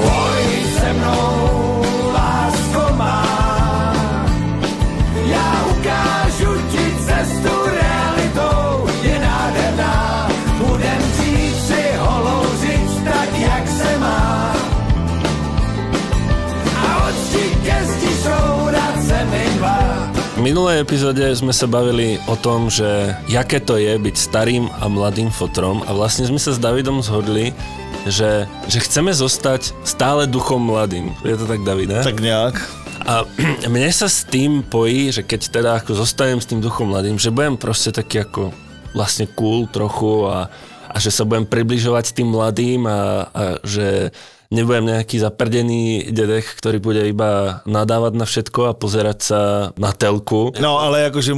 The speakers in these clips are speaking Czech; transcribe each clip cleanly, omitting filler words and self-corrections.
Boj se mnou, lásko má. Ja ukážu ti cestu, realitou je nádherná. Budem si holouřiť tak, jak se má. V minulej epizóde sme sa bavili o tom, že jaké to je byť starým a mladým fotrom a vlastne sme sa s Davidom zhodli, že chceme zostať stále duchom mladým. Je to tak, David, ne? Tak nejak. A mne sa s tým pojí, že keď teda ako zostanem s tým duchom mladým, že budem proste taký ako vlastne cool trochu a že sa budem približovať tým mladým a že nebudem nejaký zaprdený dedek, ktorý bude iba nadávať na všetko a pozerať sa na telku. No, ale jakože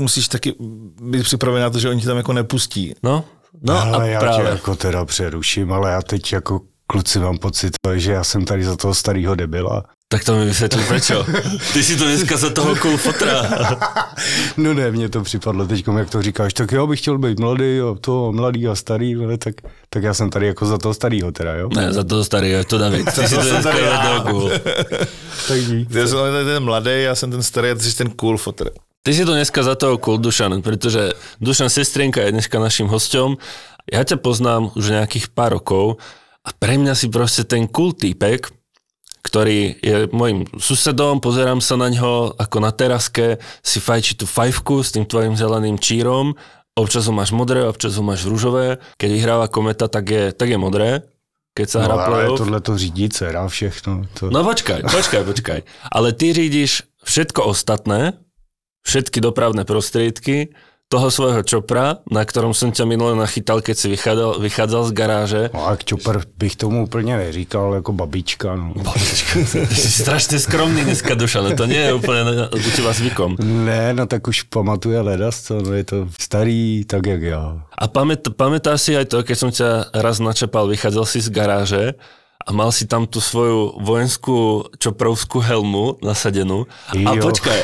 musíš taky být připraven na to, že oni ti tam jako nepustí. No ale a já právě. Tě jako teda přeruším, ale já teď jako kluci mám pocit, že já jsem tady za toho starýho debila. Tak to mi vysvětlí, prečo? Ty si to dneska za toho cool fotra. No ne, mně to připadlo teď, jak to říkáš, tak jo, bych chtěl být mladý, jo, to mladý a starý, ale tak já jsem tady jako za toho starýho teda, jo? Ne, za toho starýho, to David, ty si to dneska za toho cool. Tak dík. Já jsem ten mladý, já jsem ten starý, a ty jsi ten cool fotr. Ty si to dneska za toho cool, Dušan, protože Dušan sestrinka je dneska naším hosťom. Já tě poznám už nějakých pár rokov a pre mňa si prostě ten cool týpek, ktorý je môjim susedom, pozerám sa na ňo ako na teraske, si fajči tú fajfku s tým tvojim zeleným čírom, občas ho máš modré, občas ho máš ružové, keď vyhráva Kometa, tak je modré, keď sa hra playoff. No ale tohleto řídí dcera všechno. To... No počkaj, ale ty řídíš všetko ostatné, všetky dopravné prostriedky, toho svojho Čopra, na ktorom som ťa minule nachytal, keď si vychádzal z garáže. No a Čopr bych tomu úplně neříkal, jako babička. No. Babička, ty jsi strašně skromný dneska, Dušan, to nie je úplně u teba zvykom. Ne, no tak už pamatuje ledas, no je to starý, tak jak já. A pamätáš si aj to, keď som ťa raz načepal, vychádzal si z garáže a mal si tam tú svoju vojenskú čoprovskú helmu nasadenú. Jo. A počkaj,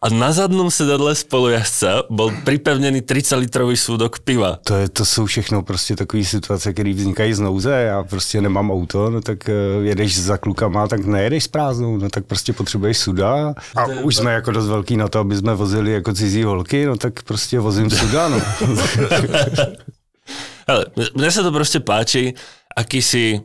a na zadnom sedadle spolujazdca bol pripevnený 30-litrový súdok piva. To sú všechno prostě takový situace, které vznikají z nouze. Já prostě nemám auto, no tak jedeš za klukama, tak nejedeš s prázdnou, no tak prostě potřebuješ suda. A už jsme jako dost velký na to, aby jsme vozili jako cizí holky, no tak prostě vozím suda, no. Hele, mne sa to prostě páči, aký si...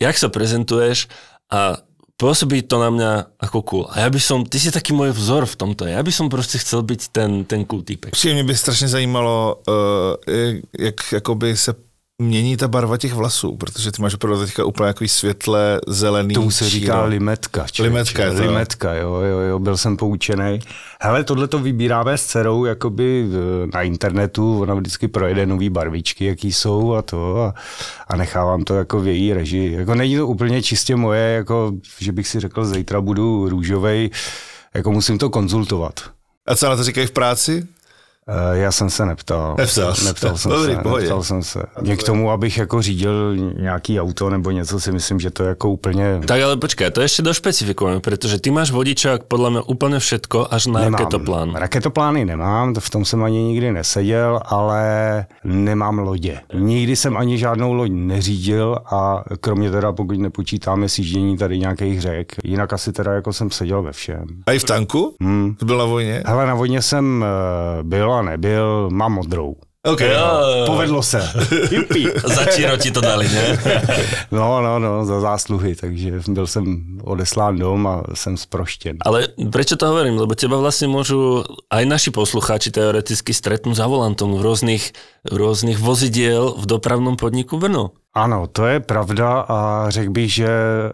jak sa prezentuješ a pôsobí to na mňa ako cool. A ty si taký môj vzor v tomto. Ja by som proste chcel byť ten cool týpek. Mě by strašně zajímalo, jak se mění ta barva těch vlasů, protože ty máš opravdu teďka úplně takový světle, zelený. Tomu se říká limetka. Limetka, jo, byl jsem poučený. Hele, tohle to vybíráme s dcerou jakoby na internetu, ona vždycky projede nový barvičky, jaký jsou a to a nechávám to jako v její režii. Jako není to úplně čistě moje, jako že bych si řekl, zítra budu růžovej, jako musím to konzultovat. A co na to říkají v práci? Já jsem se neptal. Neptal jsem se. Mě k tomu, abych jako řídil nějaký auto nebo něco, si myslím, že to je jako úplně... Tak ale počkej, to ještě došpecifikujeme, protože ty máš vodičák podle mě úplně všetko až na raketoplán. Raketoplány nemám, v tom jsem ani nikdy neseděl, ale nemám lodě. Nikdy jsem ani žádnou loď neřídil a kromě teda, pokud nepočítáme sjíždění tady nějakých řek, jinak asi teda jako jsem seděl ve všem. A i v tanku? Byl na vojně? Hele, na vojně jsem byl a nebyl, mám modrou. Okay. Povedlo se. Za číro ti to dali, ne? No, za zásluhy, takže byl jsem odeslán dom a jsem sproštěn. Ale prečo to hovorím? Lebo teba vlastně môžu aj naši poslucháči teoreticky stretnú za volantom v různých vozidiel v dopravnom podniku Brno. Ano, to je pravda a řekl bych, že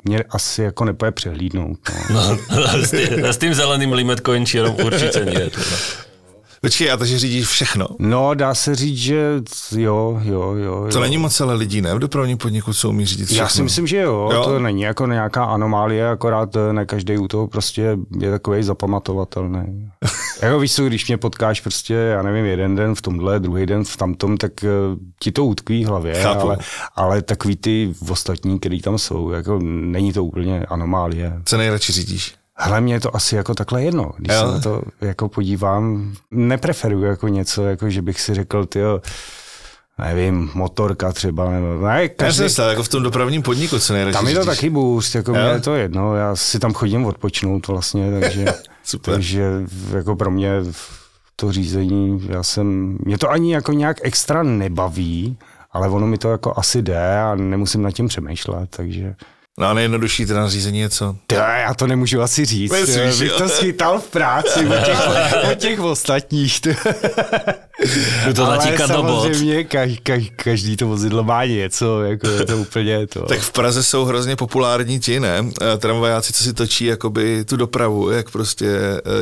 mě asi jako nepůjde přehlídnout. No, s tím zeleným limetkovým čírem určitě nie. Počkej, a takže řídíš všechno? No, dá se říct, že jo. To není moc ale lidí, ne? V dopravním podniku, co umí řídit všechno. Já si myslím, že jo. To není jako nějaká anomálie, akorát ne každý u toho prostě je takovej zapamatovatelný. Jako víš, když mě potkáš prostě, já nevím, jeden den v tomhle, druhý den v tamtom, tak ti to utkví v hlavě. Ale takový ty ostatní, který tam jsou, jako není to úplně anomálie. Co nejradši řídíš? Hele, mě je to asi jako takhle jedno, když se na to jako podívám, nepreferuji jako něco, jako že bych si řekl, tyjo, nevím, motorka třeba, nebo ne, každý. Já jsem jako v tom dopravním podniku, co nejradši. Tam je to taky bůst, jako mě je to jedno, já si tam chodím odpočnout vlastně, takže, takže jako pro mě to řízení, mě to ani jako nějak extra nebaví, ale ono mi to jako asi jde a nemusím nad tím přemýšlet, takže. No a nejjednodušší teda řízení je co? Já to nemůžu asi říct. Myslíš, bych to schytal v práci od těch ostatních. To ale samozřejmě každý to vozidlo má něco, jako je to úplně to. Tak v Praze jsou hrozně populární ti, ne? Tramvajáci, co si točí jakoby tu dopravu, jak prostě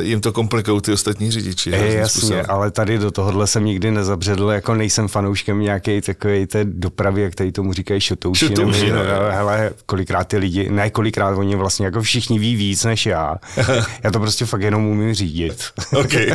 jim to komplikují ty ostatní řidiči. Jasně, způsobem. Ale tady do tohohle jsem nikdy nezabředl, jako nejsem fanouškem nějaké takové té dopravy, jak tady tomu říkají šotouši. Hele, kolikrát ty lidi, ne kolikrát, oni vlastně jako všichni ví víc než já. Já to prostě fakt jenom umím řídit. Okay.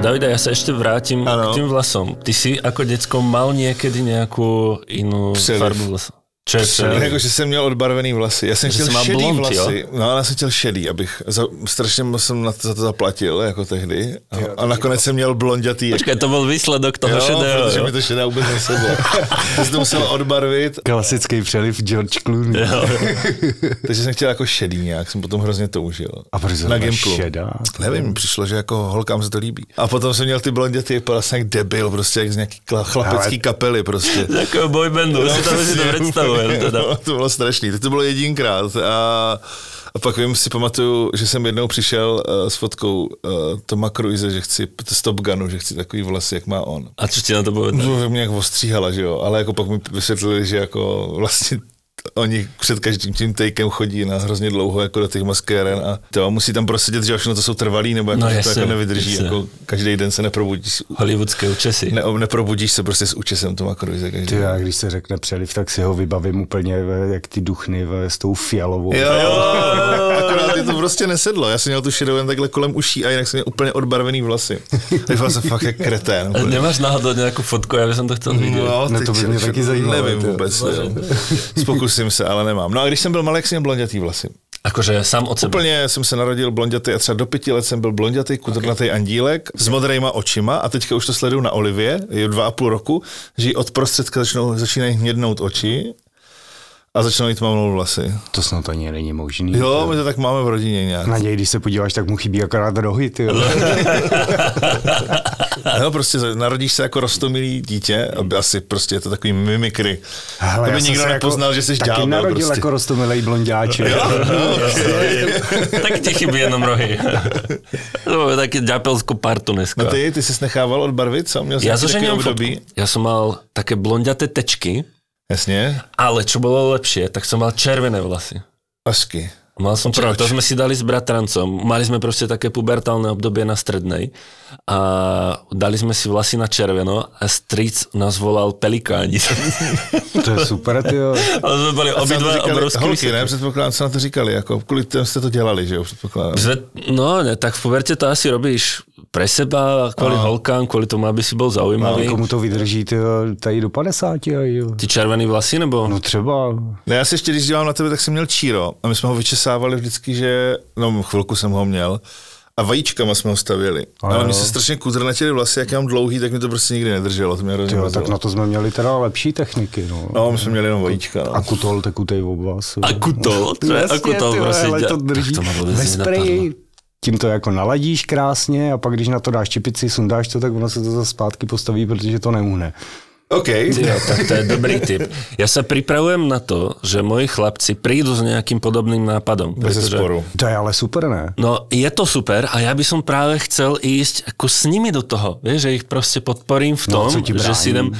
Davide, ja sa ešte vrátim k tým vlasom. Ty si ako decko mal niekedy nejakú inú farbu vlasu? Čo je jako, že jsem měl odbarvený vlasy. Já jsem chtěl šedý blond, vlasy. Jo? No, ale já jsem chtěl šedý, abych strašně jsem za to zaplatil, jako tehdy. A nakonec jsem měl blondětý. Počkej, to byl výsledek toho šedého. Protože mi to šedá vůbec nesedlo. Já jsem to musel odbarvit. Klasický přeliv George Clooney. Takže jsem chtěl jako šedý nějak, jsem potom hrozně toužil. A proč na Gimplu? Šedá? Nevím, přišlo, že jako holkám se to líbí. A potom jsem měl ty blonděty, byl jsem jak debil, prostě jak z nějaký chlapecký kapely prostě. Jako boybandu, to bylo strašný, to bylo jedinkrát a pak si pamatuju, že jsem jednou přišel s fotkou Toma Cruise, že chci z Top Gunu, že chci takový vlasy, jak má on. A co ti na to povedal? No, mě jak ostříhala, že jo, ale jako pak mi vysvětlili, že jako vlastně oni před každým tím takem chodí na hrozně dlouho jako do těch maskéren a to musí tam prosedět, že všechno to jsou trvalý nebo jako jasný, to jako nevydrží, jako každý den se neprobudíš. Hollywoodské účesy. Ne, neprobudíš se prostě s účesem Toma Cruise každý den. Já když se řekne přeliv, tak si ho vybavím úplně jak ty duchny s tou fialovou. Jo. Akorát je to prostě nesedlo, já jsem měl tu šedou jen takhle kolem uší a jinak jsem měl úplně odbarvený vlasy. Tak jsem fakt jak kretén. Nemáš náhodou nějakou fotku, já bych to chtěl vidět. No, to by mě taky zajímalo. Nevím vůbec. Zkusím se, ale nemám. No a když jsem byl malý, jsem blondětý vlasy. Akože sám od sebe. Úplně jsem se narodil blondětý a třeba do 5 let jsem byl blondětý, kudrnatý andílek s modrejma očima a teďka už to sleduju na Olivě, je 2,5 roku, že od prostředka začínají hnědnout oči a začnou jít tmavnout vlasy. To snad ani není možný. Jo, my to tak máme v rodině nějak. Na něj, když se podíváš, tak mu chybí akorát rohy, ty. No, prostě narodíš se jako roztomilý dítě, asi prostě je to takový mimikry. Hele, aby nikdo nepoznal, jako, že jsi ďábel. Taky narodil prostě. Jako roztomilej blonďáček. Tak ti chybí jenom rohy. To je taky ďábelskou partu dneska. No ty jsi nechával odbarvit sám? Já jsem mal také blonďaté tečky. Jasně. Ale čo bylo lepšie, tak som mal červené vlasy. Pasky. Mal som červené, to sme si dali s bratrancom. Mali sme proste také pubertálne obdobie na strednej a dali sme si vlasy na červeno a strýc nás volal pelikáni. To je super, tyjo. Ale sme boli obidva obrovský. Holky, ne? Předpokládám, co na to říkali, jako kvůli tomu ste to dělali, že jo? No, ne, tak v puberte to asi robíš pre seba, kvůli holkám, kvůli tomu, aby si byl zaujímavý. Ale komu to vydrží tady do 50? Jo. Ty červený vlasy, nebo? No třeba. Ne, já si ještě, když dívám na tebe, tak jsem měl číro. A my jsme ho vyčesávali vždycky, že... No, chvilku jsem ho měl. A vajíčkama jsme ho stavěli. Ale mně se strašně kudrnatěly vlasy, jak já mám dlouhý, tak mi to prostě nikdy nedrželo. To mě hrozně mrzelo. Tak na to jsme měli teda lepší techniky. No my jsme měli jenom vajíčka. No. Akutol, tekutej obvaz. Akutol? Akutol, prosím. Ale to drží ve spreji. Tím to jako naladíš krásně a pak když na to dáš čepici, sundáš to, tak ono se to zase zpátky postaví, protože to nemuhne. OK. Jo, tak to je dobrý tip. Já se připravujem na to, že moji chlapci přijdou s nějakým podobným nápadom. Bez sporu. To je ale super, ne? No, je to super a já bych som právě chcel ísť jako s nimi do toho, vieš, že ich prostě podporím v tom, že si jdem...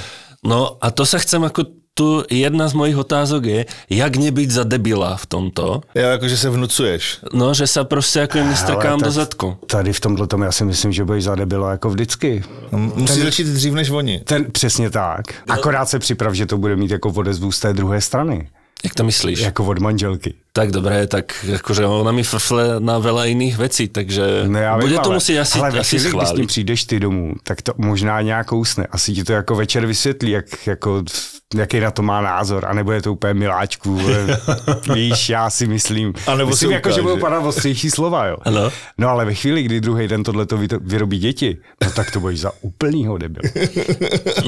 No a to se chcem jako tu jedna z mojich otázok je, jak nebyť za debila v tomto. Jo, jakože se vnucuješ. No, že se prostě jako nestrkám do zadku. Tady v tomhle tom já si myslím, že budeš za debila jako vždycky. Musíš začít dřív než oni. Přesně tak. Akorát se připrav, že to bude mít jako odezvu z té druhé strany. Jak to myslíš? Jako od manželky. Tak dobré, tak jakože ona mi frfle na veľa jiných věcí, takže no já bude to muset asi schválit. Ale když s tím přijdeš ty domů, tak to možná nějak usne. Asi ti to jako večer vysvětlí, jaký na to má názor, anebo je to úplně miláčku. Víš, já si myslím. Myslím jako, že budou padat ostřejší slova, jo. Ano. No ale ve chvíli, kdy druhý den tohleto vyrobí děti, no tak to budeš za úplnýho debila.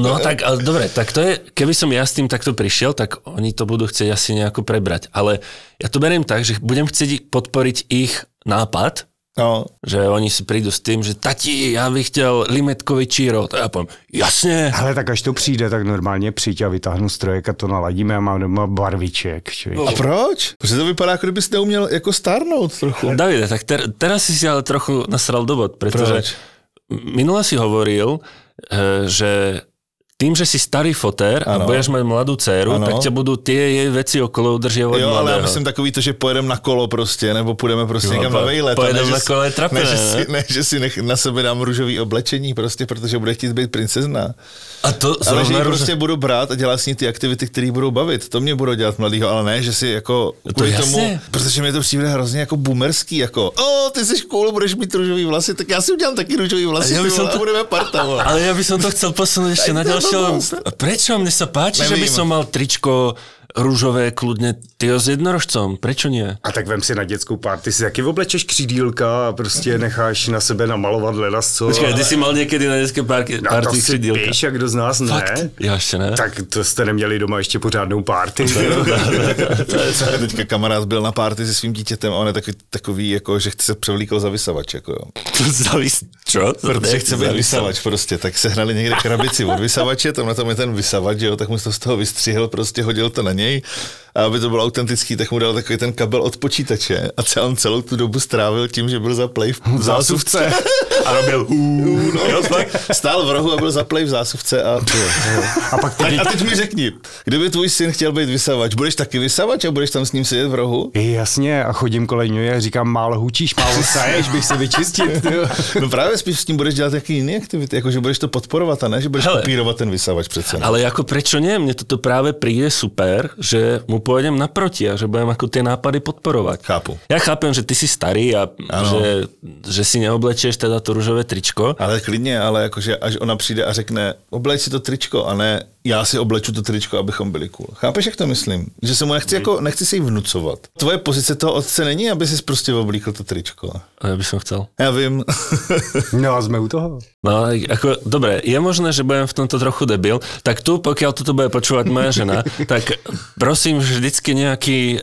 No tak, ale dobré, tak to je, keby som ja s tým takto prišiel, tak oni to budú chcieť asi nejako prebrať, ale ja to beriem tak, že budem chcieť podporiť ich nápad, no. Že oni si prídu s tým, že tati, já bych chtěl limetkový číro. To já povím, jasně. Ale tak až to přijde, tak normálně přijď a vytáhnu strojek a to naladíme a mám doma barviček. A proč? Protože to vypadá, jako kdybys neuměl jako stárnout trochu. Davide, tak teraz jsi si ale trochu nasral do bod, protože minule si hovoril, že tým, že si starý fotér a budeš mít mladou dceru, ano. Tak tě budou ty její věci okolo udržovat. Jo, ale mladého. Já myslím takový to, že pojedeme na kolo prostě, nebo půjdeme prostě někam na vejlet. Pojedeme na kolo je trapné. Ne, že si na sebe dám růžový oblečení prostě, protože bude chtít být princezna. A to ale že prostě budu brát a dělat s ní ty aktivity, které budou bavit. To mě budou dělat mladýho, ale ne, že si jako kvůli tomu, protože mě to přijde hrozně jako boomerský, jako ty jsi cool, budeš mít růžový vlasy, tak já si udělám taky růžový vlasy, budeme parta. Ale já bych to chtěl posunout ještě na další. Prečo mne sa páči, nevím. Že by som mal tričko růžové kludně tyjo s jednorožcom, prečo nie? A tak vem si na dětskou party, si taky oblečeš křídílka a prostě necháš na sebe namalovat ledasco. Počkej, ty jsi mal někdy na dětské party křídílka. Víš, jak kdo z nás ne? Fakt? Já ještě ne. Tak to jste neměli doma ještě pořádnou party. Teďka kamarád byl na party se svým dítětem a on je takový jako, že chce se převlíkal za vysavač. Jako jo. Čo? Protože chce být vysavač prostě, tak sehnali někde krabici od vysavače, tam na tom je ten vysavač, jo, tak mu to z toho vystřihl, prostě hodil to na něj. A aby to bylo autentický, tak mu dal takový ten kabel od počítače a celou tu dobu strávil tím, že byl zaplej v zásuvce. A robil stál v rohu a byl zaplej v zásuvce a teď mi řekni, kdyby tvůj syn chtěl být vysavač, budeš taky vysavač a budeš tam s ním sedět v rohu? Jasně, a chodím kolem něj a říkám, málo hučíš, málo saješ, bych se vyčistit. No právě spíš s tím budeš dělat taky jiné aktivity, jako že budeš to podporovat a ne, že budeš kopírovat ten vysavač přece. Ale jako prečo ne? Mně toto právě přijde super, že mu pojedem naproti a že budem jako ty nápady podporovat. Chápu. Já chápem, že ty jsi starý a že si neoblečeš teda to růžové tričko. Ale klidně, ale jakože až ona přijde a řekne, obleč si to tričko a ne, já si obleču to tričko, abychom byli cool. Chápeš, jak to myslím? Že se mu nechci se jí vnucovat. Tvoje pozice toho otce není, aby si prostě oblíkl to tričko. A já bych som chcel. Já vím. No a jsme u toho. No, jako, dobré, je možné, že budem v tomto trochu debil, tak tu, pokud toto bude počúvať moja žena, tak prosím vždycky nějaký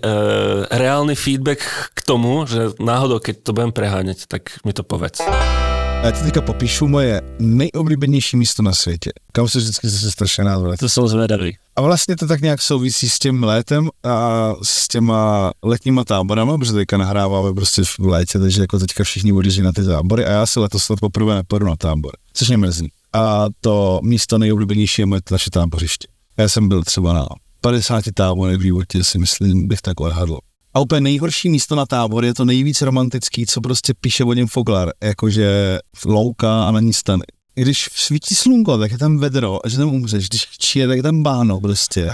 reálny feedback k tomu, že náhodou, keď to budem preháňať, tak mi to povedz. Já ti teďka popíšu moje nejoblíbenější místo na světě, kam se vždycky zase strašně rád vrátím. To jsem zvědavý. A vlastně to tak nějak souvisí s tím létem a s těma letníma táborama, protože teďka nahráváme prostě v létě, takže jako teďka všichni odjíždí na ty tábory a já si letos poprvé nepojedu na tábor, což mě mrzí. A to místo nejoblíbenější je moje naše tábořiště. Já jsem byl třeba na 50 táborech v životě, si myslím, bych tak odhadl. A úplně nejhorší místo na tábor je to nejvíc romantický, co prostě píše o něm Foglar, jakože louka a na ní stany. Když svítí slunko, tak je tam vedro, a že tam umřeš, když čije, tak je tam báno prostě.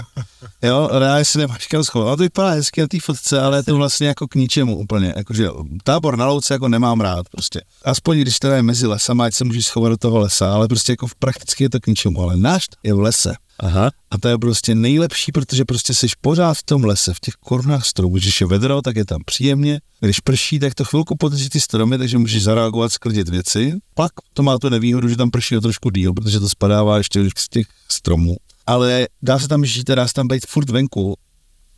Jo, reálně si nemáš kam schovat. A to vypadá hezky na té fotce, ale je to vlastně jako k ničemu úplně. Jakože tábor na louce jako nemám rád prostě. Aspoň když teda je mezi lesama, ať se můžeš schovat do toho lesa, ale prostě jako prakticky je to k ničemu, ale náš je v lese. Aha. A to je prostě nejlepší, protože prostě jsi pořád v tom lese, v těch korunách stromů. Když je vedro, tak je tam příjemně. Když prší, tak to chvilku podrží ty stromy, takže můžeš zareagovat, sklidit věci. Pak to má tu nevýhodu, že tam prší o trošku díl, protože to spadává ještě z těch stromů. Ale dá se tam žít a dá se tam být furt venku,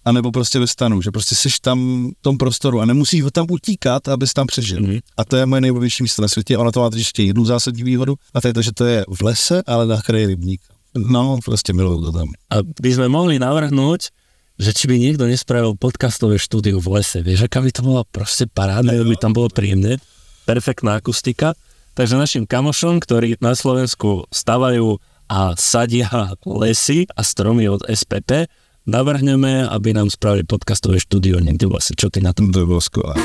anebo prostě ve stanu, že prostě jsi tam v tom prostoru a nemusíš ho tam utíkat, abys tam přežil. Mm-hmm. A to je moje nejbovější místo na světě. Ona to má ještě jednu zásadní výhodu, a to je to, že to je v lese, ale na kraji rybníka. No, proste milujú to tam. A by sme mohli navrhnúť, že či by niekto nespravil podcastové štúdio v lese, vieš, aká by to bola proste parádne, by tam bolo príjemné, perfektná akustika. Takže našim kamošom, ktorí na Slovensku stavajú a sadia lesy a stromy od SPP, navrhneme, aby nám spravili podcastové štúdio niekde vlastne. Čo ty na tom? To je bolo skvelé.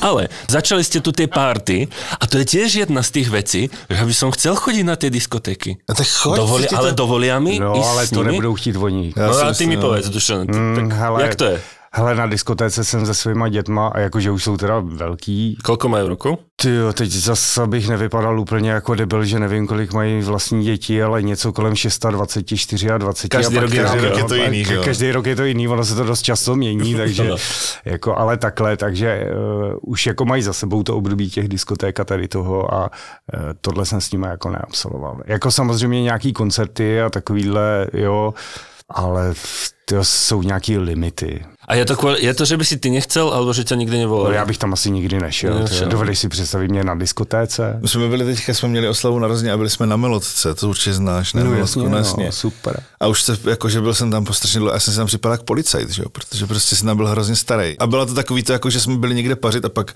Ale začali ste tu tie party a to je tiež jedna z tých vecí, že by som chcel chodiť na tie diskotéky. A tak choď, ale dovolia mi? No, ale to nebudú chtít voní. No a ty mi povedz, Dušan, jak to je? Hele, na diskotéce jsem se svýma dětma, a jakože už jsou teda velký. Kolko mají roku? Tyjo, teď zase bych nevypadal úplně jako debil, že nevím, kolik mají vlastní děti, ale něco kolem 26, 24. Každý rok je to jiný, ono se to dost často mění, takže jako, ale takhle, takže už jako mají za sebou to období těch diskoték a tady toho a tohle jsem s nimi jako neabsoloval. Jako samozřejmě nějaký koncerty a takovýhle, jo, ale to jsou nějaký limity. A je to, že by si ty nechcel, alebo že tě nikdy nevolal? No, já bych tam asi nikdy nešel. Dovedeš si představit mě na diskotéce? My jsme byli teďka, jsme měli oslavu narozenin a byli jsme na Melodce, to určitě znáš, ne? No, super. A už se, jakože byl jsem tam postrašně dlouho, já jsem se tam připadal jak policajt, že jo? Protože prostě jsem tam byl hrozně starý. A bylo to takový to, jako že jsme byli někde pařit a pak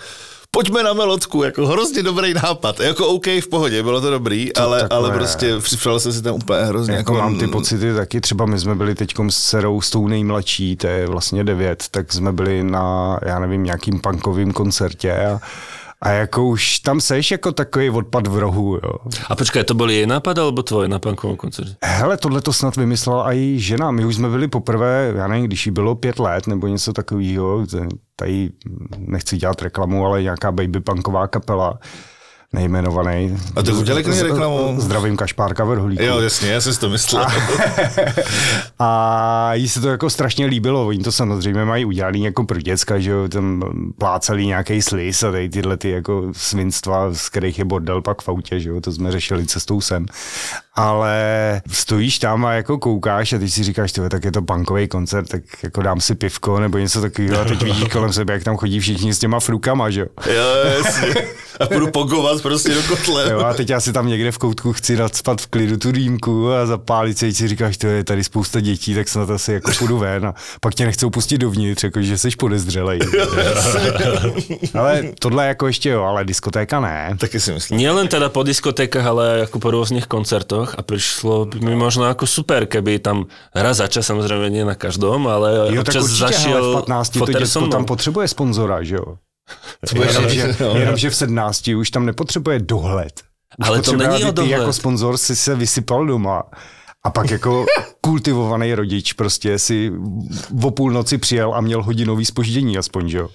pojďme na Melodku, jako hrozně dobrý nápad. Jako OK, v pohodě, bylo to dobrý, ale prostě připravil jsem si tam úplně hrozně. Jako mám ty pocity taky, třeba my jsme byli teďkom s dcerou, s tou nejmladší, to je vlastně 9, tak jsme byli na, já nevím, nějakým punkovým koncertě a jako už tam seš jako takový odpad v rohu, jo. A počkej, to byl její nápad, alebo tvoje na punkovém koncertě? Hele, tohle to snad vymyslela a její žena. My už jsme byli poprvé, já nevím, když jí bylo 5 let nebo něco takového, tady nechci dělat reklamu, ale nějaká baby punková kapela. Nejmenovaný. A to udělali klidně reklamu. Zdravím Kašpárka Vrholíka. Jo, jasně, já jsem si to myslel. A jí se to jako strašně líbilo. Oni to samozřejmě mají udělaný jako pro děcka, že jo, tam plácali nějaký sliz a tady tyhle ty jako svinstva, z kterých je bordel pak v autě, že jo, to jsme řešili cestou sem. Ale stojíš tam a jako koukáš a teď si říkáš, tyhle, tak je to punkový koncert, tak jako dám si pivko nebo něco takového a teď vidíš kolem sebe, jak tam chodí všichni s těma frukama, že jo. Jo, jasně. A budu pogovat prostě do kotle. Jo, a teď já si tam někde v koutku chci nadspat v klidu tu rýmku a zapálit se, si říkáš, to je tady spousta dětí, tak snad asi jako půjdu ven a pak tě nechcou pustit dovnitř, jako, že jsi podezřelej. Ale tohle jako ještě jo, ale diskotéka ne. Taky si myslím. Nielen teda po diskotékách, ale jako po různých koncertoch a přišlo by mi možná jako super, keby tam raz za čas, samozřejmě ne na každém, ale jo, občas zašel. V 15 to děcko tam potřebuje sponzora, že jo? Jenomže v 17 už tam nepotřebuje dohled. Už ale to není o dohled. Jako sponzor si se vysypal doma a pak jako kultivovaný rodič prostě si o půlnoci přijel a měl hodinový zpoždění aspoň, že jo?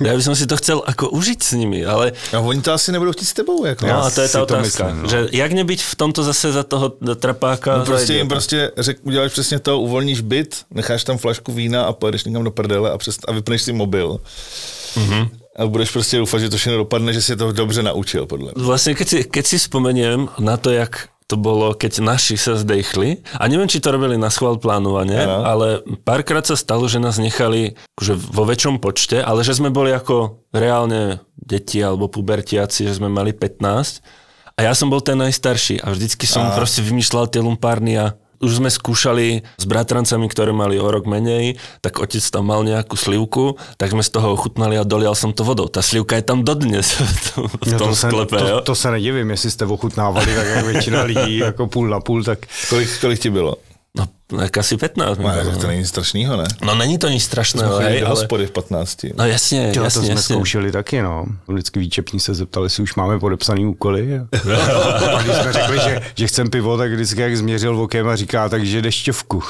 Já bych si to chtěl jako užít s nimi, ale... A oni to asi nebudou chtít s tebou, jako. No a to je ta otázka, myslím, no. Že jak nebyť v tomto zase za toho trapáka... No prostě jim prostě řek, uděláš přesně to, uvolníš byt, necháš tam flašku vína a pojedeš někam do prdele a vypneš si mobil. Mm-hmm. A budeš prostě doufat, že to všechno dopadne, že si to dobře naučil, podle mě. Vlastně, keď si vzpomeniem na to, jak to bylo, keď naši se zdejchli, a nevím, či to robili na schvál plánovaně, ale párkrát se stalo, že nás nechali že vo väčšom počte, ale že jsme byli jako reálně děti alebo pubertiaci, že jsme mali 15 a já jsem byl ten najstarší a vždycky jsem prostě vymýšlel ty lumpárny a už sme skúšali s bratrancami, ktoré mali o rok menej, tak otec tam mal nejakú slivku, tak sme z toho ochutnali a dolial som to vodou. Tá slivka je tam dodnes v tom sklepe. To sa nedivím, jestli ste ochutnávali, tak jak väčšina lidí, jako půl na půl, tak... Kolik ti bylo? No, asi 15. No, tak to není strašnýho, ne? No, není to nic strašného, hej, ale... hospody v 15. No, jasně, to jasně. To jsme zkoušeli taky, no. Vždycky výčepní se zeptali, jestli už máme podepsaný úkoly. A když jsme řekli, že chcem pivo, tak vždycky jak změřil vokem a říká, takže dešťovku.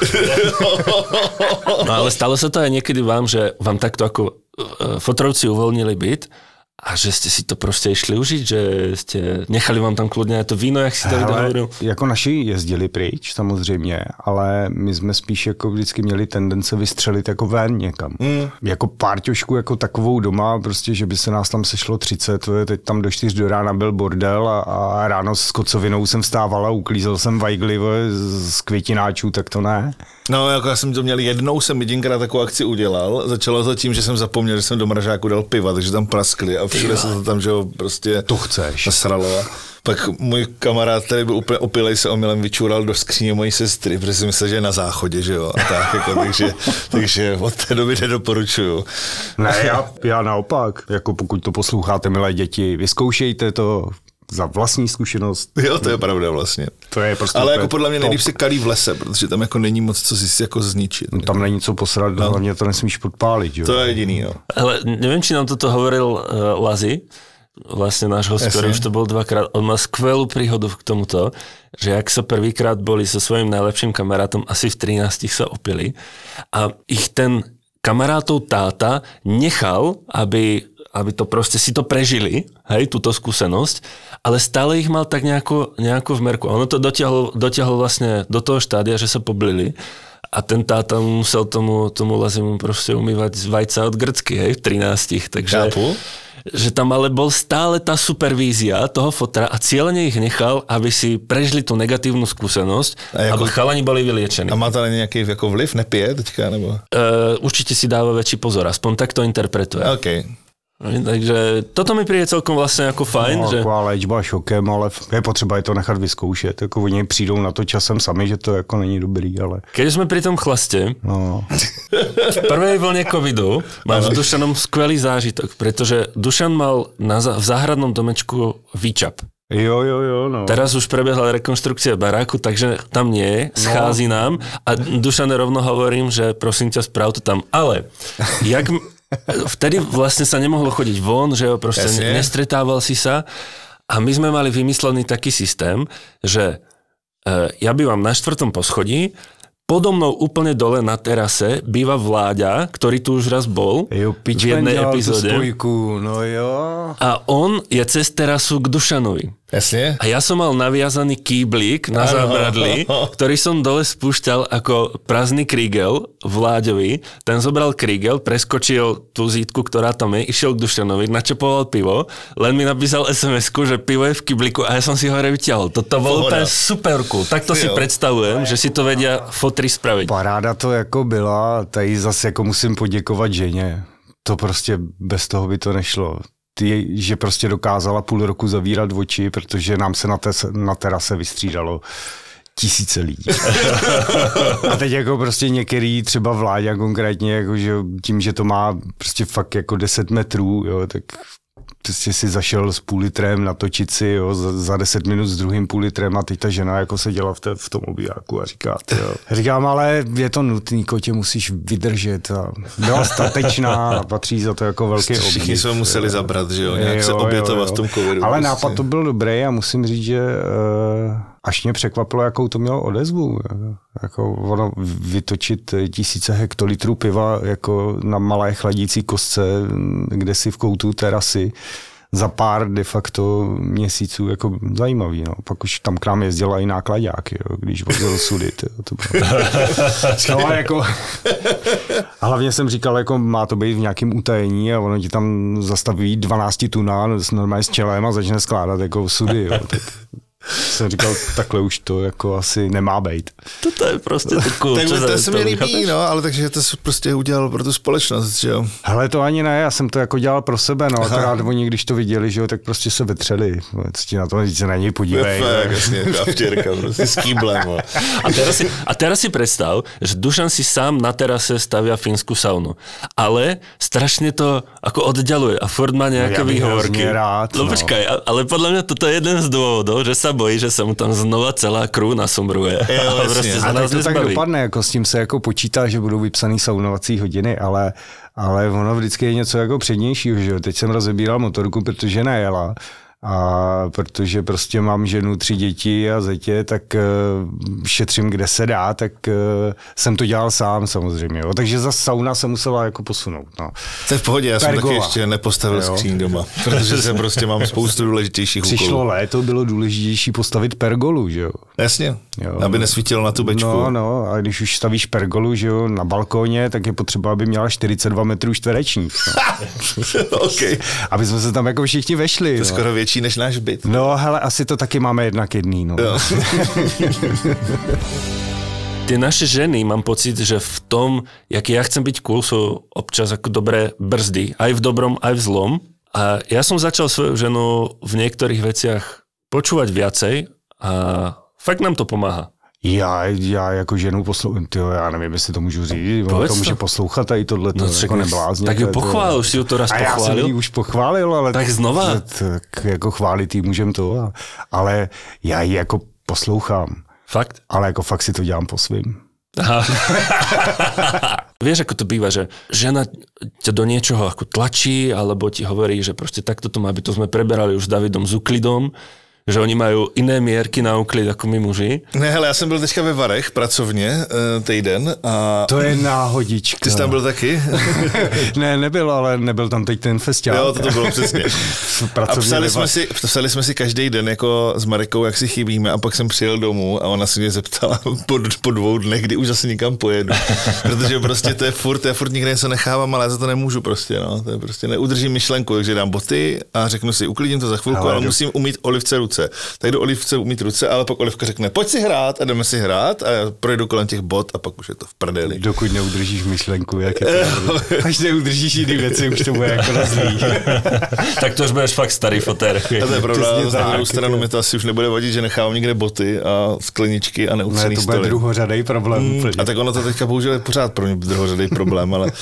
No, ale stalo se to aj někdy vám, že vám takto jako fotrovci uvolnili byt, a že jste si to prostě išli užít, že jste nechali vám tam kludně to víno, jak si tady dohovoril? Jako naši jezdili pryč samozřejmě, ale my jsme spíš jako vždycky měli tendence vystřelit jako ven někam. Jako párťošku jako takovou doma, prostě, že by se nás tam sešlo 30, to je teď tam do 4 do rána byl bordel a ráno s kocovinou jsem vstával a uklízel jsem vajgly z květináčů, tak to ne. No, jako já jsem to měl jednou, jsem jedinkrát takovou akci udělal, začalo to tím, že jsem zapomněl, že jsem do mražáku dal piva, takže tam praskly a všude se to tam, že jo, prostě nasralo. Pak můj kamarád tady byl úplně opilej, se omylem vyčural do skříně mojí sestry, protože si myslel, že je na záchodě, že jo, a tak, jako, takže od té doby nedoporučuju. Ne, já naopak, jako pokud to posloucháte, milé děti, vyzkoušejte to, za vlastní zkušenost. Jo, to je pravda vlastně. To je prostě. Ale jako podle mě nejlíp se kalí v lese, protože tam jako není moc co si jako zničit. No, tam není co posrat, no. Hlavně to nesmíš podpálit. Jo. To je jediný, jo. Hele, nevím, či nám toto hovoril Lazi, vlastně náš host, ktorý už to bol dvakrát. On má skvelú príhodu k tomuto, že jak sa prvýkrát boli so svojím najlepším kamarátom, asi v 13 sa opili a ich ten kamarátov táta nechal, aby to proste si to prežili, hej, túto skúsenosť, ale stále ich mal tak nejako v merku. A ono to dotiahlo vlastne do toho štádia, že sa poblili a ten táta musel tomu Lazimu proste umývať z vajca od grcky, hej, v 13. Takže... Chápu. Že tam ale bol stále tá supervízia toho fotra a cieľne ich nechal, aby si prežili tú negatívnu skúsenosť a jako, aby chalani boli vyliečení. A má to nejaký jako vliv? Nepije teďka? Nebo? Určite si dáva väčší pozor, aspoň tak to interpretuje. Okay. Takže toto mi přijde celkom vlastně jako fajn. No, že... Taková léčba šokem, ale je potřeba je to nechat vyzkoušet. Jako oni přijdou na to časem sami, že to jako není dobrý, ale... Když jsme při tom chlastě, no. V prvej vlně covidu mám s Dušanom skvělý zážitok, protože Dušan mal v záhradnom domečku výčap. Jo, no. Teraz už prebehla rekonstrukcia baráku, takže tam nie, schází nám a Dušane rovno hovorím, že prosím ťa, správ to tam. Ale jak... Vtedy vlastne sa nemohlo chodiť von, že jo, proste nestretával si sa a my sme mali vymyslený taký systém, že ja bývam na 4. poschodí, podo mnou úplne dole na terase býva Vláďa, ktorý tu už raz bol v jednej epizóde. No jo. A on je cez terasu k Dušanovi. Jasne. A ja som mal naviazaný kýblík na zábradlí, ktorý som dole spúšťal ako prázdny krígel Vláďovi. Ten zobral krígel, preskočil tú zítku, ktorá tam je, išiel k Dušanovi, načapoval pivo, len mi napísal SMS-ku, že pivo je v kýbliku a ja som si ho vyťahol. Toto bolo úplne superku. Takto si predstavujem, že si to vedia spraviť. Paráda to jako byla, tady zase jako musím poděkovat ženě. To prostě bez toho by to nešlo. Že prostě dokázala půl roku zavírat oči, protože nám se na terase vystřídalo 1000 lidí. A teď jako prostě některý, třeba Vláďa konkrétně, jako že tím, že to má prostě fakt jako 10 metrů, jo, tak prostě si zašel s půl litrem natočit si, jo, za 10 minut s druhým půl litrem a teď ta žena jako seděla v tom obijáku a říká, jo. Říkám, ale je to nutný, kotě musíš vydržet. A byla statečná a patří za to jako velký obdiv. Všichni jsme museli zabrat, že jo, nějak se obětovat v tom covidu. Ale prostě. Nápad to byl dobrý a musím říct, že až mě překvapilo, jakou to mělo odezvu. Jako ono vytočit 1000 hektolitrů piva jako na malé chladící kostce, kde si v koutu terasy, za pár de facto měsíců jako zajímavý. No. Pak už tam k nám jezdila i nákladáky, když vozil sudit. No, jako, a hlavně jsem říkal, jako má to být v nějakém utajení a ono ti tam zastaví 12 tuná normálně s čelem a začne skládat jako sudy. Jo. Tak jsem říkal, takhle už to jako asi nemá být. To je prostě cool. To se mi líbí, no, ale takže to prostě udělal pro tu společnost, že jo? Hele, to ani ne, já jsem to jako dělal pro sebe, no, akorát oni, když to viděli, že jo, tak prostě se vetřeli. Co ti na to, když se na něj podívej. Jasně, kavčerka, prostě s kýblem. A teraz si predstav, že Dušan si sám na terase stavia fínsku saunu, ale strašně to jako odděluje a furt má nějaké výhovorky. No počkaj, ale podle mě toto je jeden z důvodů, že sa bojí, že se mu tam znova celá crew nasumbruje. A tak to tak dopadne, jako s tím se jako počítá, že budou vypsaný saunovací hodiny, ale ono vždycky je něco jako přednějšího, že jo. Teď jsem rozebíral motorku, protože nejela. A protože prostě mám ženu, 3 děti a zetě, tak šetřím, kde se dá, tak jsem to dělal sám samozřejmě. Jo. Takže za sauna se musela jako posunout. No. To je v pohodě, já jsem taky ještě nepostavil skříň doma, protože jsem prostě mám spoustu důležitějších úkolů. Přišlo léto, bylo důležitější postavit pergolu, že jo? Jasně, jo. Aby nesvítilo na tu bečku. No, a když už stavíš pergolu, že jo, na balkóně, tak je potřeba, aby měla 42 metrů čtverečních. No. Okay. Aby jsme se tam jako všichni vešli. To skoro větší než náš byt. No hele, asi to taky máme jedný. No. Ty naše ženy, mám pocit, že v tom, jak já chcem být cool, jsou občas jako dobré brzdy. Aj v dobrom, aj v zlom. A já jsem začal svou ženu v některých věcech počúvať viacej a fakt nám to pomáhá. Já jako ženu poslouchám, já nevím, jestli to můžu říct, to může poslouchat tady tohleto, no, jako neblázně. Tak ji pochvál, už si to raz pochválil. A já jsem ji už pochválil, ale tak znova. Tak jako chválit jí můžem to, ale já ji jako poslouchám. Fakt? Ale jako fakt si to dělám po svým. Vieš, ako to býva, že žena ťa do niečoho ako tlačí, alebo ti hovorí, že proste takto to má byť. To sme preberali už s Davidom z Euklidom, že oni majú iné mierky na Euklid ako my muži. Ne, hele, já jsem byl teďka ve Varech pracovně týden a... To je náhodička. Ty jsi tam byl taky? Ne, nebyl, ale nebyl tam teď ten festival. Jo, to bylo přesně. A psali jsme si každý den jako s Marikou, jak si chybíme, a pak jsem přijel domů a ona se mě zeptala po 2 dnech, kdy už zase nikam pojedu. Protože prostě to je furt nikde něco nechávám, ale já za to nemůžu prostě, no. To je prostě neudržím myšlenku, takže dám boty a řeknu si, uklidím to za chvilku, ale musím umýt Olivce ruce. Tak do Olivce umýt ruce, ale pak Olivka řekne, pojď si hrát, a jdeme si hrát a projdu kolem těch bot a pak už je to v prdeli. Dokud neudržíš myšlenku, jak je to. Až neudržíš jiný věci, už to bude jako na zlý. Tak to už budeš fakt starý fotér. A to je pravda, z druhou stranu mi to asi už nebude vadit, že nechám někde boty a skleničky a neutřený stoly. To bude druhořadej problém. A tak ono to teďka bohužel je pořád pro mě druhořadej problém, ale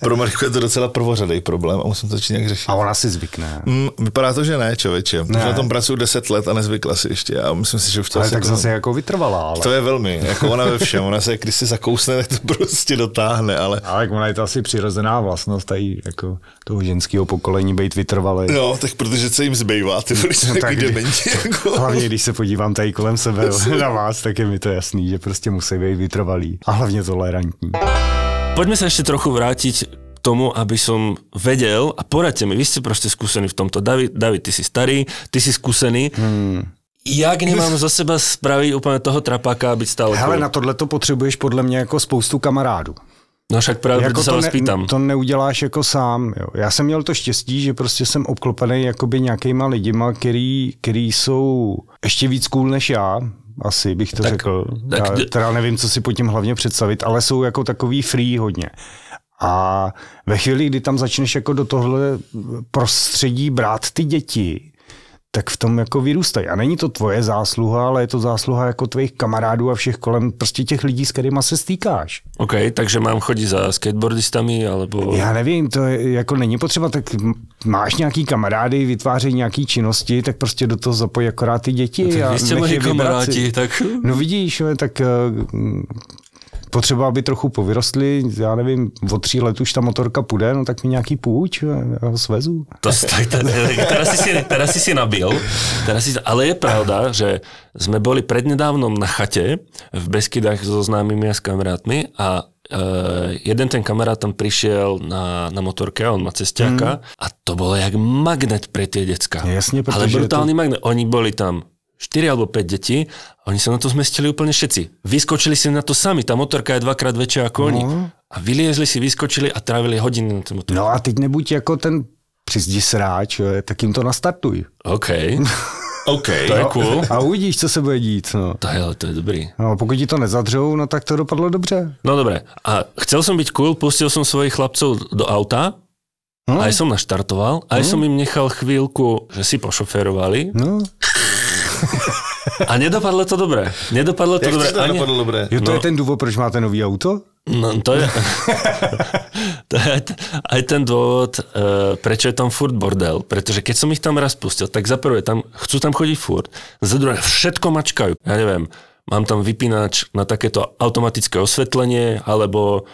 pro Marku je to docela prvořadej problém a musím to nějak řešit. A ona si zvykne. Vypadá to, že ne, člověče. Na tom pracuji 10 let a nezvykla si ještě. A myslím si, že už to ale tak jako, zase jako vytrvalá. Ale... To je velmi, jako ona ve všem. Ona se, když si zakousne, to prostě dotáhne, ale... Ale ona je to asi přirozená vlastnost tady jako toho ženského pokolení být vytrvalý. No, tak protože se jim zbývá, ty budeš no, takový dementi. Jako... Hlavně, když se podívám tady kolem sebe na vás, tak je mi to jasný, že prostě musí být vytrvalý. A hlavně tolerantní. Pojďme se ještě trochu vrátit tomu, aby som vedel, a poradte mi, vy ste proste skúsení v tomto. David, ty si starý, ty si skúsený. Jak nemám za seba spraviť úplne toho trapáka a byť stále... Hele, na tohleto potřebuješ podle mě jako spoustu kamarádů. No však právě jako to zpítám. To neuděláš jako sám. Jo. Já jsem měl to štěstí, že prostě jsem obklopený jakoby nějakýma lidima, který jsou ještě víc cool než já. Asi bych to tak řekl. Tak... Já teda nevím, co si pod tím hlavně představit, ale jsou jako takový free hodně. A ve chvíli, kdy tam začneš jako do tohle prostředí brát ty děti, tak v tom jako vyrůstají. A není to tvoje zásluha, ale je to zásluha jako tvých kamarádů a všech kolem, prostě těch lidí, s kterýma se stýkáš. OK, takže mám chodit za skateboardistami, alebo... Já nevím, to je, jako není potřeba, tak máš nějaký kamarády, vytvářejí nějaký činnosti, tak prostě do toho zapojí akorát ty děti. No, a vy jste moji kamarádi, tak... No vidíš, tak... Potřeba, aby trochu povyrostli, já nevím, od 3 let už ta motorka půjde, no tak mi nějaký půjč, já ho svezu. Teraz si nabil, ale je pravda, že jsme byli prednedávnom na chatě v Beskydách so známými a s kamarátmi a jeden ten kamarád tam prišiel na motorke, on má cestáka a to bylo jak magnet pre tie decka. Jasně, ale brutální magnet, oni byli tam 4 alebo 5 detí, oni sa na to zmestili úplne všetci. Vyskočili si na to sami, tá motorka je 2-krát väčšia ako oni. A vyliezli si, vyskočili a trávili hodiny na tú motorku. No a teď nebuď jako ten přizdi sráč, tak jim to nastartuj. OK, to je cool. A uvidíš, co se bude dít. No. To je dobrý. No, pokud ti to nezadřou, no tak to dopadlo dobře. No dobré. A chcel som byť cool, pustil som svojich chlapcov do auta, aj som naštartoval, aj som im nechal chvíľku, že si pošoférovali. No. A nedopadlo to dobré. Jak to nedopadlo dobré? Jo, to je ten důvod, proč máte nový auto? No, to je aj ten důvod, proč je tam furt bordel. Protože keď som ich tam raz pustil, tak za prvé, chcú tam chodiť furt, za druhé, všetko mačkajú. Ja neviem, mám tam vypínač na takéto automatické osvetlenie, alebo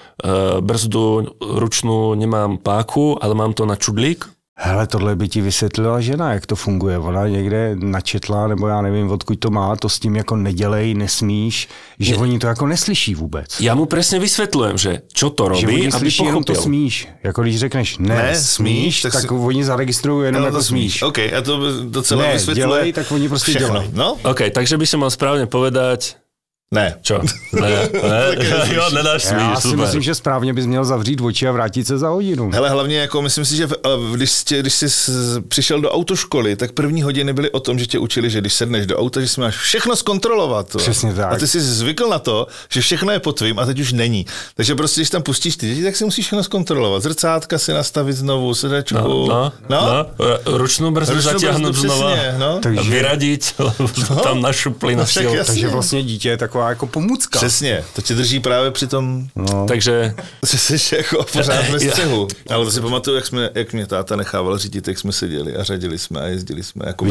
brzdu ručnú nemám páku, ale mám to na čudlík. Hele, tohle by ti vysvětlila žena, jak to funguje. Ona někde načetla, nebo já nevím, odkud to má, to s tím jako nedělej, nesmíš, že oni to jako neslyší vůbec. Já mu přesně vysvětlujem, že čo to robí, že oni slyší, aby pochopil. To smíš. Jako když řekneš ne smíš, tak oni zaregistrují jenom jako smíš. OK, a to docela ne, vysvětluje. Dělej, tak oni prostě dělají. No? OK, takže by se mal správně povedať, ne. Čo? Ne. Jo, nedáš smíš. Já si myslím, že správně bys měl zavřít oči a vrátit se za hodinu. Hele, hlavně jako myslím si, že když jsi přišel do autoškoly, tak první hodiny byly o tom, že tě učili, že když sedneš do auta, že si máš všechno zkontrolovat. Přesně tak. A ty jsi zvykl na to, že všechno je po tvým a teď už není. Takže prostě, když tam pustíš ty děti, tak si musíš všechno zkontrolovat. Zrcátka si nastavit znovu, sedačku. No. Ručnou brzdu zatáhnout znova. Vyradit, tam našupli na sílu. Takže vlastně dítě je taková taková jako pomůcka. Přesně, to tě drží právě při tom, no. Takže jsi jako pořád ve střehu. Ale to si pamatuju, jak mě táta nechával řídit, jak jsme seděli a řadili jsme a jezdili jsme. Jako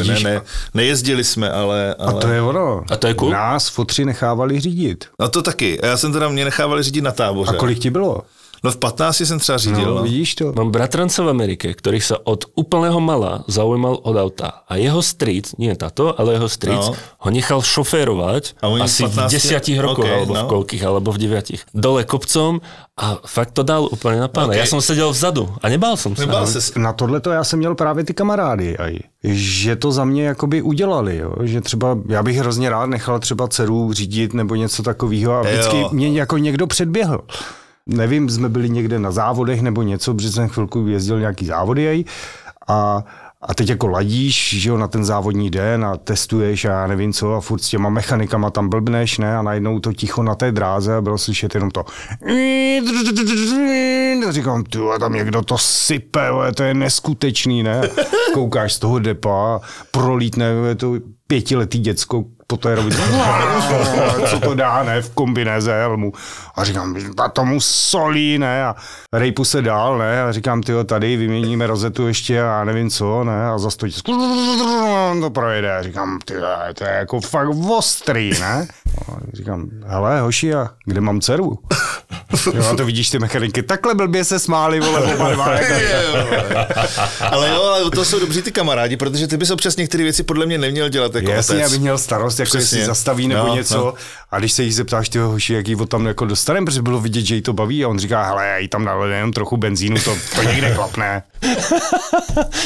nejezdili jsme, ale... A to je ono. A to je cool? Nás fotři nechávali řídit. No to taky. A já jsem mě nechávali řídit na táboře. A kolik ti bylo? No v 15 jsem třeba řídil. No, vidíš to. Mám bratrance v Amerike, ktorých sa od úplného mala zaujímal od auta. A jeho strýc, nie táto, ale jeho strýc, no, ho nechal šoférovať asi v 10 rokoch, okay, alebo no, v koľkých, alebo v 9. Dole kopcom a fakt to dal úplne na pána. Okay. Ja som sedel vzadu a nebál som se. Na tohleto já jsem měl právě ty kamarády, že to za mě jakoby udělali. Jo? Že třeba, já bych hrozně rád nechal třeba dceru řídit nebo něco takového a vždycky mě jako někdo předběhl. Nevím, jsme byli někde na závodech nebo něco, protože jsem chvilku jezdil nějaký závody a teď jako ladíš, že jo, na ten závodní den a testuješ a já nevím co a furt s těma mechanikama tam blbneš, ne, a najednou to ticho na té dráze a bylo slyšet jenom to. A říkám, tyhle, tam někdo to sype, to je neskutečný, ne. Koukáš z toho depa, prolítne to 5letý děcko po té rovice, co to dá, ne, v kombinéze helmu. A říkám, a tomu solí, ne, a rejpu se dál, ne, a říkám, tyjo, tady vyměníme rozetu ještě a nevím co, ne, a zase to projede. A říkám, tyjo, to je jako fakt ostrý, ne. A říkám, hele, hoši, a kde mám dceru? Jo, a to vidíš ty mechaniky, takhle blbě se smáli, vole, oba dva. Ale jo, ale to jsou dobří ty kamarádi, protože ty bys občas některé věci podle mě neměl dělat jako otec. Jasně, já bych měl starost, jako jestli zastaví nebo něco. No. A když se jich zeptáš, tyho hoši, jak jí ho tam jako dostanem, protože bylo vidět, že jí to baví a on říká, hele, já jí tam naleju jenom trochu benzínu, to někde klapne.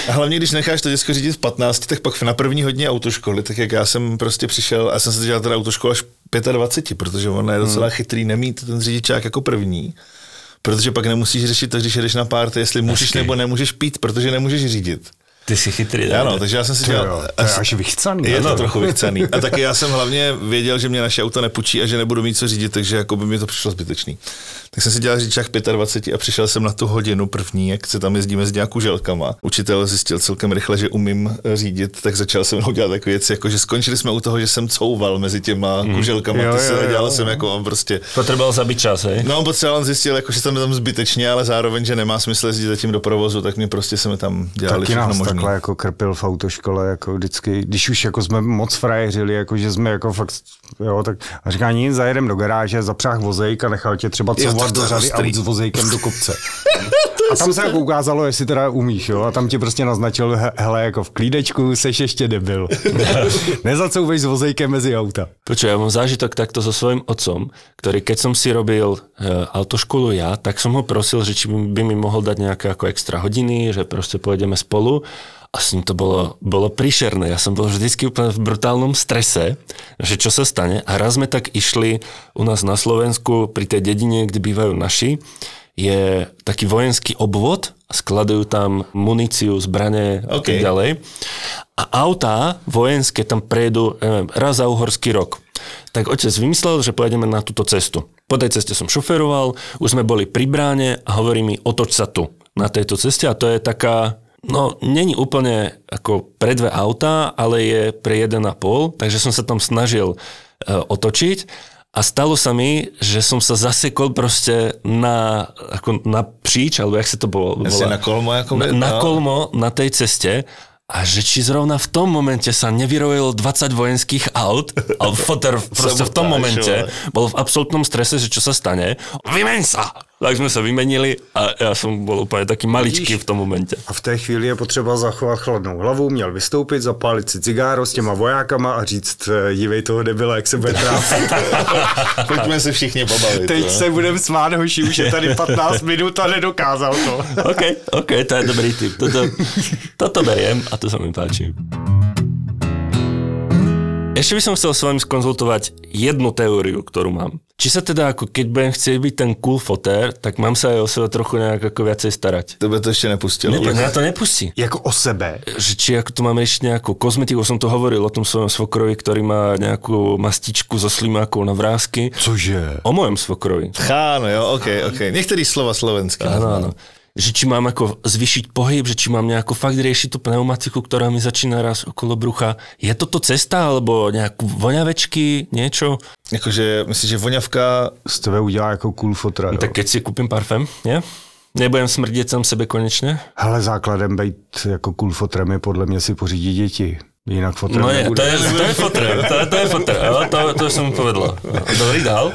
A hlavně, když necháš to děcko řídit v 15, tak pak na první hodině autoškoly, tak jak já jsem prostě přišel a jsem se dělal teda autoškolu až 25, protože on je docela chytrý nemít ten řidičák jako první. Protože pak nemusíš řešit to, když jdeš na párty, jestli můžeš nebo nemůžeš pít, protože nemůžeš řídit. Ty jsi chytrý, ne? Ano, takže já jsem si dělal... To je až vychcaný. Je to trochu vychcaný. A taky já jsem hlavně věděl, že mě naše auto nepůjčí a že nebudu mít co řídit, takže jako by mi to přišlo zbytečný. Tak jsem si dělal řidičák 25 a přišel jsem na tu hodinu první, jak se tam jezdíme s nějakou želkama. Učitel zjistil celkem rychle, že umím řídit, tak začal se mnou dělat takové věci, jako že skončili jsme u toho, že jsem couval mezi těma kuželkama, to se nedělal jsem jako on prostě. Potřeboval zabít čas, hej? No, potřeboval, on zjistil, jako, že jsem tam zbytečně, ale zároveň, že nemá smysl jezdit zatím do provozu, tak mě prostě jsme tam dělali všechno možné. Takhle jako krpil v autoškole, jako vždycky, když už jako jsme moc frajeřili, jako že jsme jako fakt, jo, tak a říká, nic, zajedem do garáže, zapřáh vozejk a nechal tě třeba couvat do řady aut s vozejkem do kopce. A tam se jako ukázalo, jestli teda umíš, jo, a tam ti prostě naznačil, hele, jako v klídečku seš ještě debil. Nezacouvej s vozejkem mezi auta. Počuj, já mám zážitok takto so svojím otcom, který, keď som si robil autoškolu já, tak som ho prosil, že či by mi mohl dať nějaké jako extra hodiny, že prostě pojedeme spolu. A s ním to bolo príšerné. Ja som bol vždycky úplne v brutálnom strese, že čo sa stane. A raz sme tak išli u nás na Slovensku, pri tej dedine, kde bývajú naši, je taký vojenský obvod, skladujú tam muníciu, zbrane a tak ďalej. A autá vojenské tam prejdú, neviem, raz za uhorský rok. Tak otec vymyslel, že pojedeme na túto cestu. Po tej ceste som šoferoval, už sme boli pri bráne a hovorí mi, otoč sa tu na tejto ceste. A to je taká... No, není úplne ako pre dve autá, ale je pre 1,5, takže som sa tam snažil otočiť a stalo sa mi, že som sa zasekol proste na, ako na příč, alebo jak sa to bolo? Na kolmo na tej ceste. A že či zrovna v tom momente sa nevyrojilo 20 vojenských aut, ale foter proste v tom momente bol v absolútnom strese, že čo sa stane, vymeň sa! Tak sme sa vymenili a ja som bol úplne taký maličký v tom momente. A v té chvíli je potřeba zachovat chladnou hlavu, měl vystoupit, zapálit si cigáro s těma vojákama a říct, dívej toho debila, jak se bude trápit. Pojďme se všichni pobavit. Teď se budeme smát, hoši, už je tady 15 minut a nedokázal to. OK, to je dobrý tip. Toto beriem. A to sa mi páči. Ešte by som chcel s vami skonzultovať jednu teóriu, ktorú mám. Či sa teda ako keď budem chcieť byť ten cool fotér, tak mám sa aj o sebe trochu nejak ako viacej starať. Tebe to ešte nepustilo. Mňa to nepustí. Jako o sebe? Či ako tu mám ešte nejakú kozmetiku, som to hovoril o tom svojom svokrovi, ktorý má nejakú mastičku so slimákou na vrásky. Cože? O mojom svokrovi. Cháno, jo, OK. Niektorý slova slovenské. Áno. že či mám ako zvýšiť pohyb, že či mám nejako fakt riešiť tú pneumatiku, ktorá mi začína raz okolo brucha. Je toto cesta, alebo nejakú voňavečky, niečo? Jakože, myslím, že voňavka z tebe udělá jako cool fotra. No, tak keď si koupím parfém, ne? Nebudem smrdět sám sebe konečně? Hele, základem být jako cool fotrem je podle mě si pořídit děti. Jinak fotrem no je, to je fotrem, to je fotrem, to jsem mu povedl. Dobrý dál.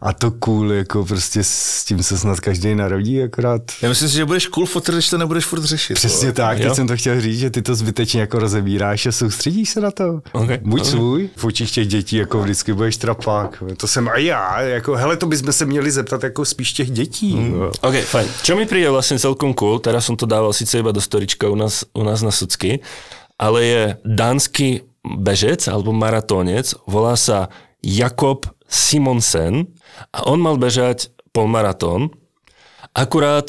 A to cool, jako prostě s tím se snad každý narodí akorát. Já myslím si, že budeš cool fotr, když to nebudeš furt řešit. Přesně ale. Tak, teď jsem to chtěl říct, že ty to zbytečně jako rozebíráš a soustředíš se na to. Okay, buď svůj, v očích těch dětí jako vždycky budeš trapák. To jsem a já, jako hele, to bychom se měli zeptat jako spíš těch dětí. Ok, fajn. Čo mi přijde vlastně celkom cool, teda jsem to dával sice iba do storička u nás na Sucky, ale je dánsky bežec alebo maratónec, volá sa Jakob Simonsen a on mal bežať polmaratón. Akurát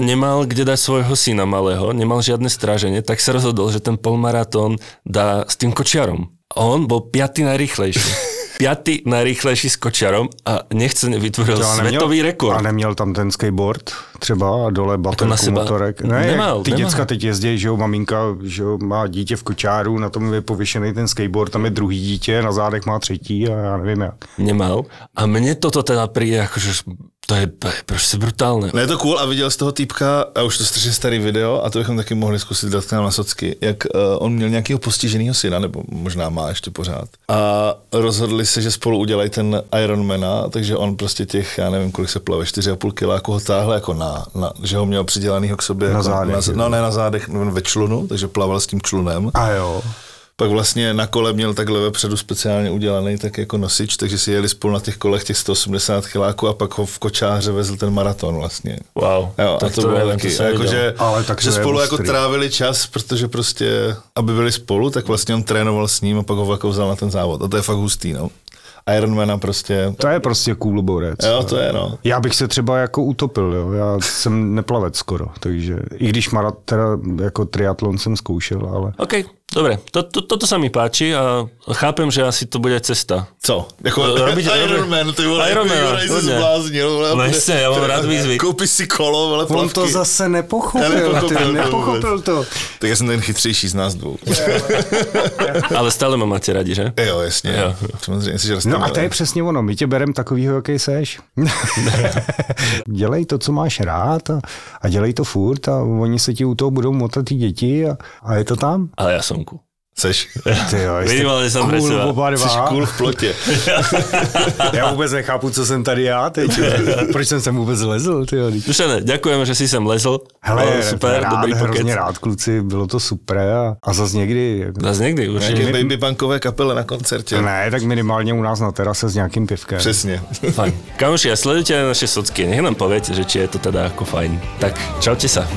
nemal kde dať svojho syna malého, nemal žiadne stráženie, tak sa rozhodol, že ten polmaratón dá s tým kočiarom. A on bol piaty najrychlejší s kočarom a nechceně vytvořil světový rekord. A neměl tam ten skateboard třeba a dole baterku motorek. Ne, nemal, ty děcka teď jezdí, že jo, maminka, že jo, má dítě v kočáru, na tom je pověšený ten skateboard, tam je druhý dítě, na zádech má třetí a já nevím jak. Nemal. A mně toto teda přijde jakože to je prostě brutálné. No je to cool a viděl z toho týpka, a už to strašně starý video, a to bychom taky mohli zkusit dát k nám na socky, jak on měl nějakého postiženého syna, nebo možná má ještě pořád. A rozhodli se, že spolu udělají ten Ironmana, takže on prostě těch, já nevím, kolik se plave, 4,5 kiláku ho táhl jako že ho měl přidělanýho k sobě. Na jako zádech. Ne na zádech, ve člunu, takže plaval s tím člunem. A jo. Pak vlastně na kole měl takhle vepředu speciálně udělaný tak jako nosič, takže si jeli spolu na těch kolech těch 180 kiláků a pak ho v kočáře vezl ten maraton vlastně. Wow. Jo, tak a to bylo taky, že spolu jako trávili čas, protože prostě, aby byli spolu, tak vlastně on trénoval s ním a pak ho jako vzal na ten závod. A to je fakt hustý, no. Ironmana prostě. To je prostě cool borec. Jo, to je, no. Já bych se třeba jako utopil, jo. Já jsem neplavec skoro, takže i když jako triatlon jsem zkoušel, ale... Okay. Dobre, toto sa mi páči a chápem, že asi to bude cesta. Co? Jako Ironman, ty vole, Juraj se zbláznil. Vlastně, já mám rád výzvy. Koupíš si kolo, ale plavky. On to zase nepochopil to. Tak já jsem ten chytřejší z nás dvou. Ale stále mám tě rádi, že? Jo, jasně. Jo. Samozřejmě, no a to je přesně ono, my tě berem takovýho, jaký seš. Dělej to, co máš rád a dělej to furt a oni se ti u toho budou motat ty děti a je to tam. Ale já jsem cool. Seš? Ty jo, jsi cool v plotě. Já vůbec nechápu, co jsem tady já teď. Proč jsem sem vůbec lezl? Dušane, děkujeme, že jsi sem lezl. Hele, super, dobrý pokec. Hrozně rád, kluci, bylo to super a zas někdy už. Nějaké babypunkové kapele na koncertě. Ne, tak minimálně u nás na terase s nějakým pivkem. Přesně. Fajn. Kamoši, a sledujte naše socky, nech nám pověď, že či je to teda jako fajn. Tak čaute sa.